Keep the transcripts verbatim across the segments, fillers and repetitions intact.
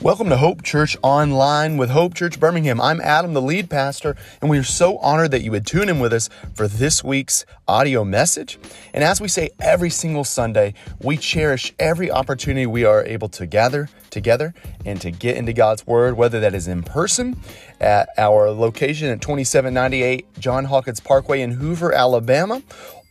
Welcome to Hope Church Online with Hope Church Birmingham. I'm Adam, the lead pastor, and we are so honored that you would tune in with us for this week's audio message. And as we say every single Sunday, we cherish every opportunity we are able to gather together and to get into God's Word, whether that is in person at our location at twenty-seven ninety-eight John Hawkins Parkway in Hoover, Alabama,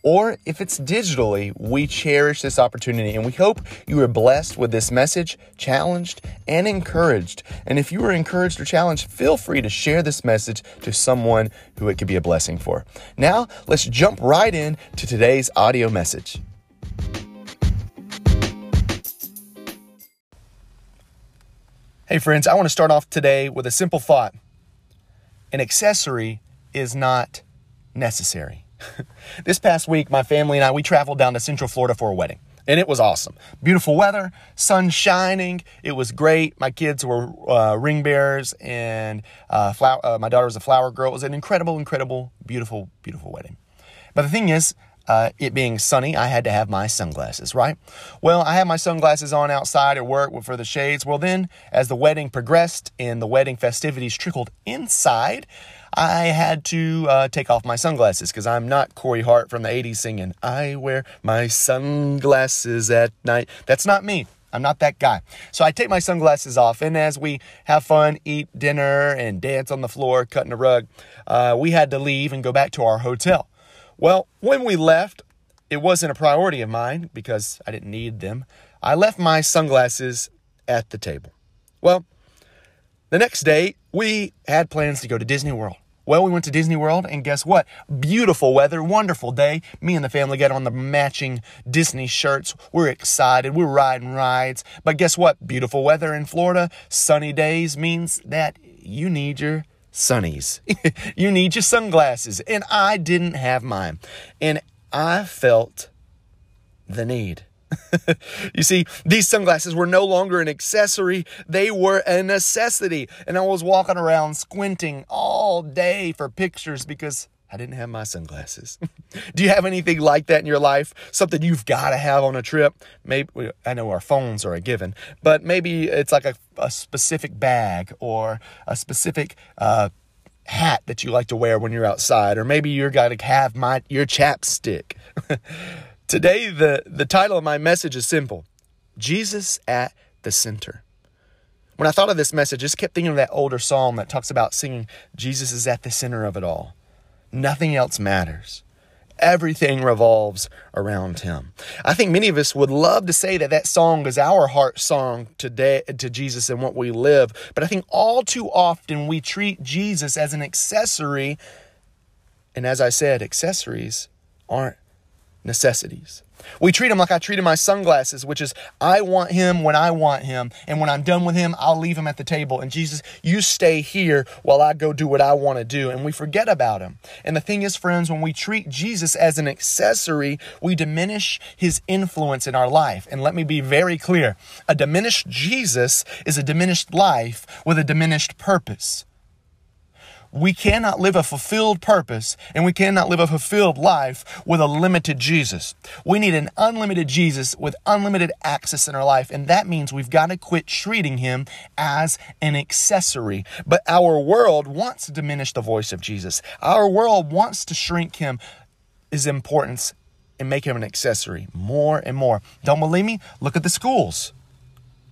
or if it's digitally, we cherish this opportunity, and we hope you are blessed with this message, challenged, and encouraged. And if you were encouraged or challenged, feel free to share this message to someone who it could be a blessing for. Now, let's jump right in to today's audio message. Hey friends, I want to start off today with a simple thought. An accessory is not necessary. This past week, my family and I, we traveled down to Central Florida for a wedding, and it was awesome. Beautiful weather, sun shining. It was great. My kids were uh, ring bearers, and uh, flower, uh, my daughter was a flower girl. It was an incredible, incredible, beautiful, beautiful wedding. But the thing is, uh, it being sunny, I had to have my sunglasses, right? Well, I had my sunglasses on outside at work for the shades. Well, then, as the wedding progressed and the wedding festivities trickled inside, I had to uh, take off my sunglasses because I'm not Corey Hart from the eighties singing, "I wear my sunglasses at night." That's not me. I'm not that guy. So I take my sunglasses off, and as we have fun, eat dinner, and dance on the floor, cutting a rug, uh, we had to leave and go back to our hotel. Well, when we left, it wasn't a priority of mine because I didn't need them. I left my sunglasses at the table. Well, the next day, we had plans to go to Disney World. Well, we went to Disney World, and guess what? Beautiful weather, wonderful day. Me and the family got on the matching Disney shirts. We're excited. We're riding rides. But guess what? Beautiful weather in Florida, sunny days means that you need your sunnies. You need your sunglasses. And I didn't have mine. And I felt the need. You see, these sunglasses were no longer an accessory. They were a necessity. And I was walking around squinting all day for pictures because I didn't have my sunglasses. Do you have anything like that in your life? Something you've got to have on a trip? Maybe, I know our phones are a given, but maybe it's like a, a specific bag or a specific uh, hat that you like to wear when you're outside. Or maybe you're got to have my, your chapstick. Today, the, the title of my message is simple, Jesus at the Center. When I thought of this message, I just kept thinking of that older psalm that talks about singing, Jesus is at the center of it all. Nothing else matters. Everything revolves around him. I think many of us would love to say that that song is our heart song today to Jesus and what we live. But I think all too often we treat Jesus as an accessory. And as I said, accessories aren't necessities. We treat him like I treated my sunglasses, which is I want him when I want him. And when I'm done with him, I'll leave him at the table. And Jesus, you stay here while I go do what I want to do. And we forget about him. And the thing is, friends, when we treat Jesus as an accessory, we diminish his influence in our life. And let me be very clear. A diminished Jesus is a diminished life with a diminished purpose. We cannot live a fulfilled purpose, and we cannot live a fulfilled life with a limited Jesus. We need an unlimited Jesus with unlimited access in our life, and that means we've got to quit treating him as an accessory. But our world wants to diminish the voice of Jesus. Our world wants to shrink him, his importance, and make him an accessory more and more. Don't believe me? Look at the schools.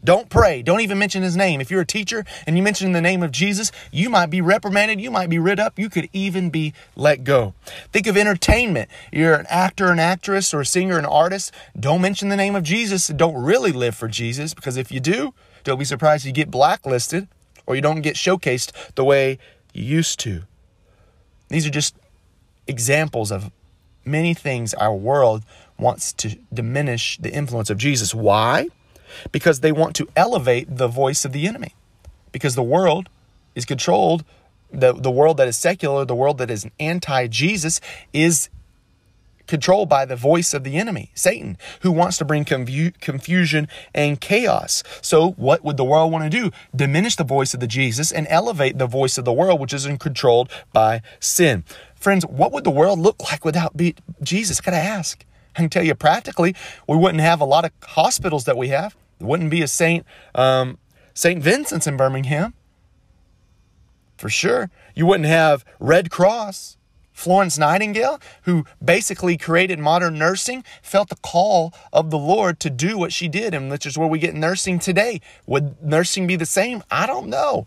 Don't pray. Don't even mention his name. If you're a teacher and you mention the name of Jesus, you might be reprimanded. You might be rid up. You could even be let go. Think of entertainment. You're an actor, an actress, or a singer, an artist. Don't mention the name of Jesus. Don't really live for Jesus, because if you do, don't be surprised you get blacklisted or you don't get showcased the way you used to. These are just examples of many things our world wants to diminish the influence of Jesus. Why? Because they want to elevate the voice of the enemy. Because the world is controlled, the, the world that is secular, the world that is anti-Jesus is controlled by the voice of the enemy, Satan, who wants to bring confu- confusion and chaos. So what would the world want to do? Diminish the voice of the Jesus and elevate the voice of the world, which is controlled by sin. Friends, what would the world look like without be- Jesus? Gotta ask. I can tell you practically, we wouldn't have a lot of hospitals that we have. There wouldn't be a Saint um, Saint Vincent's in Birmingham, for sure. You wouldn't have Red Cross. Florence Nightingale, who basically created modern nursing, felt the call of the Lord to do what she did, and which is where we get nursing today. Would nursing be the same? I don't know.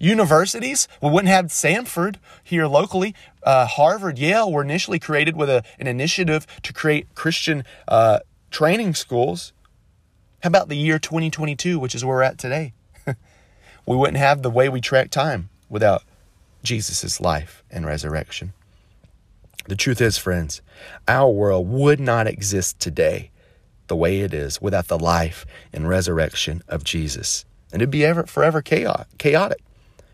Universities, we wouldn't have Sanford here locally. Uh, Harvard, Yale were initially created with a, an initiative to create Christian uh, training schools. How about the year twenty twenty-two, which is where we're at today? We wouldn't have the way we track time without Jesus' life and resurrection. The truth is, friends, our world would not exist today the way it is without the life and resurrection of Jesus. And it'd be ever, forever chaotic.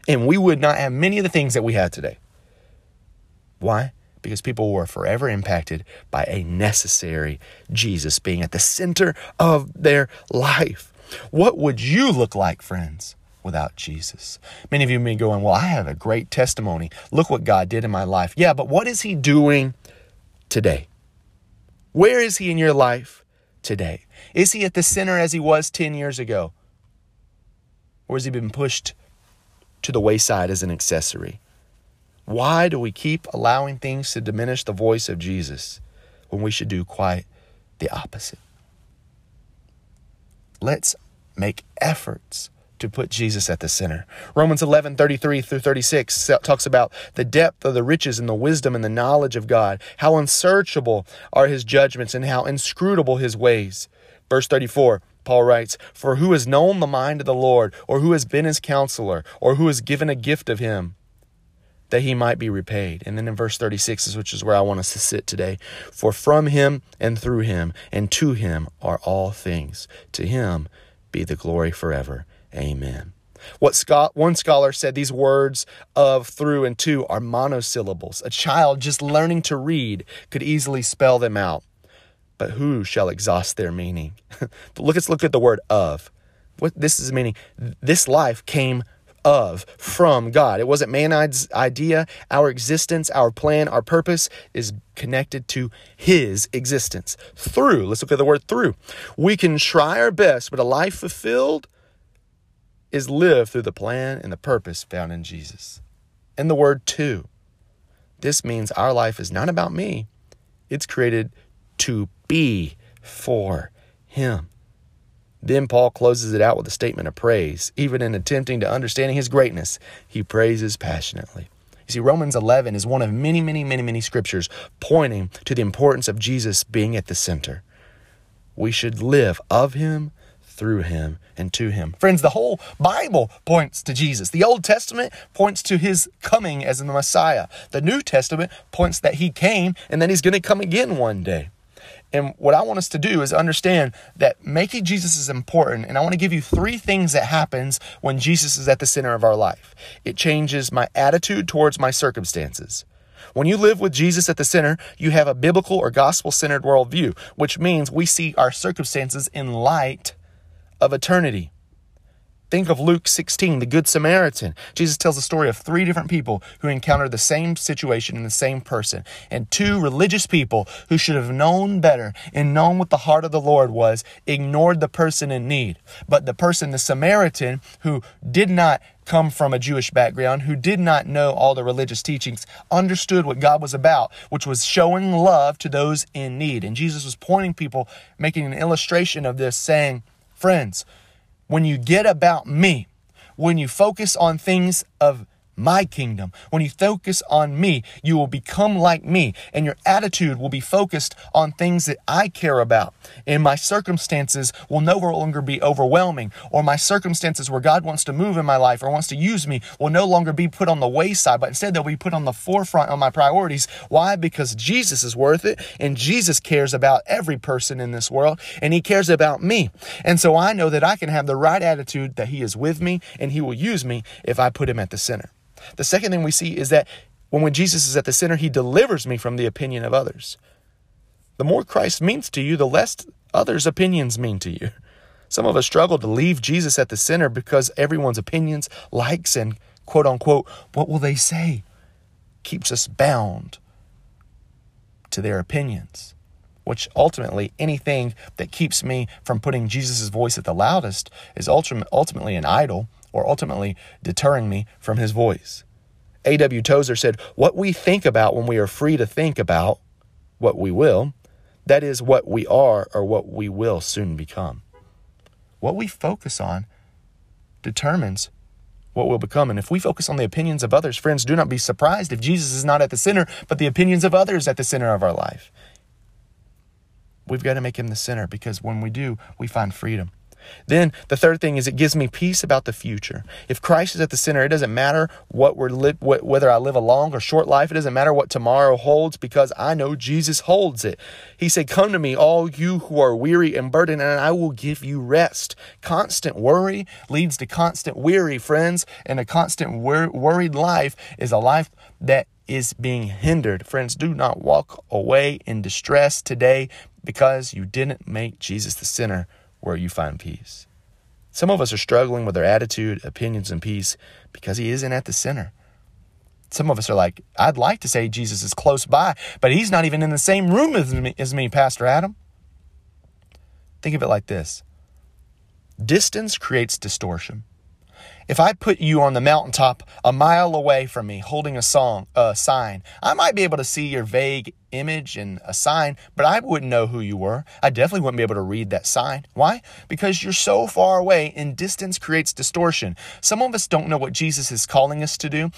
And we would not have many of the things that we have today. Why? Because people were forever impacted by a necessary Jesus being at the center of their life. What would you look like, friends, without Jesus? Many of you may be going, well, I have a great testimony. Look what God did in my life. Yeah, but what is he doing today? Where is he in your life today? Is he at the center as he was ten years ago? Or has he been pushed to the wayside as an accessory? Why do we keep allowing things to diminish the voice of Jesus when we should do quite the opposite? Let's make efforts to put Jesus at the center. Romans eleven, thirty-three through thirty-six talks about the depth of the riches and the wisdom and the knowledge of God. How unsearchable are his judgments and how inscrutable his ways. Verse thirty-four, Paul writes, "For who has known the mind of the Lord, or who has been his counselor, or who has given a gift of him, that he might be repaid?" And then in verse thirty-six, which is where I want us to sit today, "For from him and through him and to him are all things. To him be the glory forever. Amen." What Scott, one scholar said, these words of through and to are monosyllables. A child just learning to read could easily spell them out. But who shall exhaust their meaning? But look, let's look at the word of. What this is meaning, this life came of, from God. It wasn't man's idea. Our existence, our plan, our purpose is connected to his existence. Through, let's look at the word through. We can try our best, but a life fulfilled is lived through the plan and the purpose found in Jesus. And the word to. This means our life is not about me. It's created to be for him. Then Paul closes it out with a statement of praise. Even in attempting to understanding his greatness, he praises passionately. You see, Romans eleven is one of many, many, many, many scriptures pointing to the importance of Jesus being at the center. We should live of him, through him, and to him. Friends, the whole Bible points to Jesus. The Old Testament points to his coming as the Messiah. The New Testament points that he came and that he's going to come again one day. And what I want us to do is understand that making Jesus is important. And I want to give you three things that happens when Jesus is at the center of our life. It changes my attitude towards my circumstances. When you live with Jesus at the center, you have a biblical or gospel-centered worldview, which means we see our circumstances in light of eternity. Think of Luke sixteen, the Good Samaritan. Jesus tells the story of three different people who encountered the same situation in the same person, and two religious people who should have known better and known what the heart of the Lord was, ignored the person in need. But the person, the Samaritan, who did not come from a Jewish background, who did not know all the religious teachings, understood what God was about, which was showing love to those in need. And Jesus was pointing people, making an illustration of this, saying, friends, when you get about me, when you focus on things of my kingdom, when you focus on me, you will become like me, and your attitude will be focused on things that I care about. And my circumstances will no longer be overwhelming, or my circumstances where God wants to move in my life or wants to use me will no longer be put on the wayside, but instead they'll be put on the forefront of my priorities. Why? Because Jesus is worth it, and Jesus cares about every person in this world, and he cares about me. And so I know that I can have the right attitude that he is with me, and he will use me if I put him at the center. The second thing we see is that when, when Jesus is at the center, he delivers me from the opinion of others. The more Christ means to you, the less others' opinions mean to you. Some of us struggle to leave Jesus at the center because everyone's opinions, likes, and quote unquote, what will they say, keeps us bound to their opinions. which ultimately anything that keeps me from putting Jesus' voice at the loudest is ultimately an idol or ultimately deterring me from his voice. A W Tozer said, what we think about when we are free to think about what we will, that is what we are or what we will soon become. What we focus on determines what we'll become. And if we focus on the opinions of others, friends, do not be surprised if Jesus is not at the center, but the opinions of others at the center of our life. We've got to make him the center, because when we do, we find freedom. Then the third thing is it gives me peace about the future. If Christ is at the center, it doesn't matter what we're li- wh- whether I live a long or short life. It doesn't matter what tomorrow holds, because I know Jesus holds it. He said, come to me, all you who are weary and burdened, and I will give you rest. Constant worry leads to constant weary, friends, and a constant wor- worried life is a life that is being hindered. Friends, do not walk away in distress today because you didn't make Jesus the center where you find peace. Some of us are struggling with our attitude, opinions, and peace because he isn't at the center. Some of us are like, I'd like to say Jesus is close by, but he's not even in the same room as me, as me, Pastor Adam. Think of it like this. Distance creates distortion. If I put you on the mountaintop a mile away from me holding a song, a sign, I might be able to see your vague image and a sign, but I wouldn't know who you were. I definitely wouldn't be able to read that sign. Why? Because you're so far away, and distance creates distortion. Some of us don't know what Jesus is calling us to do.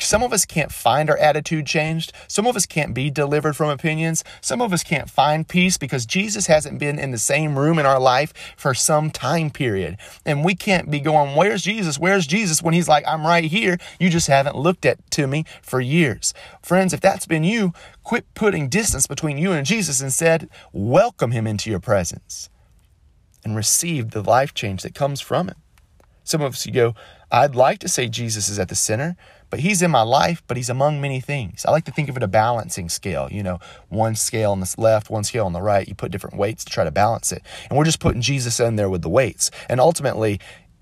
Some of us can't find our attitude changed. Some of us can't be delivered from opinions. Some of us can't find peace because Jesus hasn't been in the same room in our life for some time period. And we can't be going, where's Jesus? Where's Jesus? When he's like, I'm right here. You just haven't looked at to me for years. Friends, if that's been you, quit putting distance between you and Jesus. Instead, welcome him into your presence and receive the life change that comes from it. Some of us, you go, I'd like to say Jesus is at the center, but he's in my life, but he's among many things. I like to think of it a balancing scale. You know, one scale on the left, one scale on the right. You put different weights to try to balance it. And we're just putting Jesus in there with the weights. And ultimately,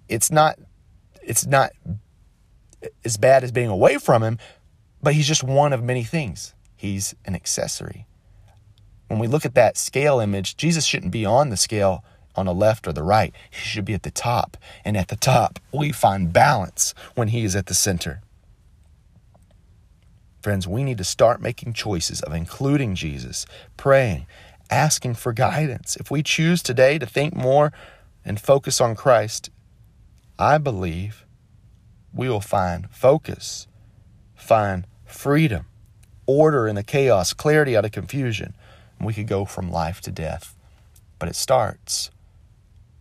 it's not, it's not as bad as being away from him, but he's just one of many things. He's an accessory. When we look at that scale image, Jesus shouldn't be on the scale on the left or the right. He should be at the top. And at the top, we find balance when he is at the center. Friends, we need to start making choices of including Jesus, praying, asking for guidance. If we choose today to think more and focus on Christ, I believe we will find focus, find freedom, order in the chaos, clarity out of confusion, and we could go from life to death. But it starts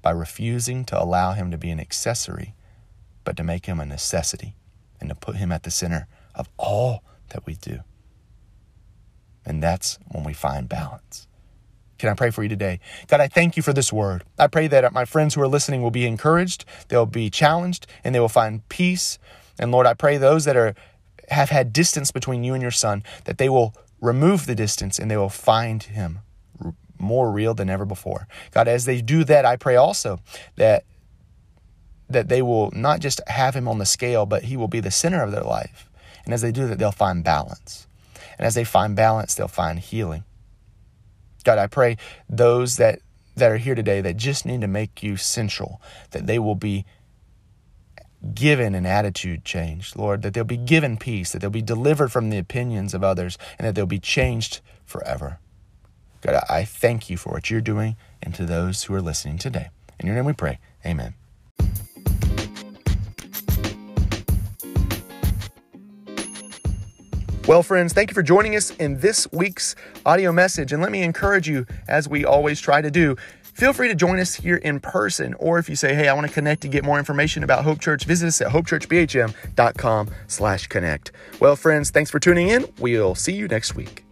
by refusing to allow him to be an accessory, but to make him a necessity and to put him at the center of all that we do. And that's when we find balance. Can I pray for you today? God, I thank you for this word. I pray that my friends who are listening will be encouraged, they'll be challenged, and they will find peace. And Lord, I pray those that are have had distance between you and your son, that they will remove the distance and they will find him more real than ever before. God, as they do that, I pray also that that they will not just have him on the scale, but he will be the center of their life. And as they do that, they'll find balance. And as they find balance, they'll find healing. God, I pray those that, that are here today that just need to make you central, that they will be given an attitude change, Lord, that they'll be given peace, that they'll be delivered from the opinions of others, and that they'll be changed forever. God, I thank you for what you're doing and to those who are listening today. In your name we pray. Amen. Well, friends, thank you for joining us in this week's audio message. And let me encourage you, as we always try to do, feel free to join us here in person, or if you say, hey, I want to connect to get more information about Hope Church, visit us at hope church b h m dot com slash connect. Well, friends, thanks for tuning in. We'll see you next week.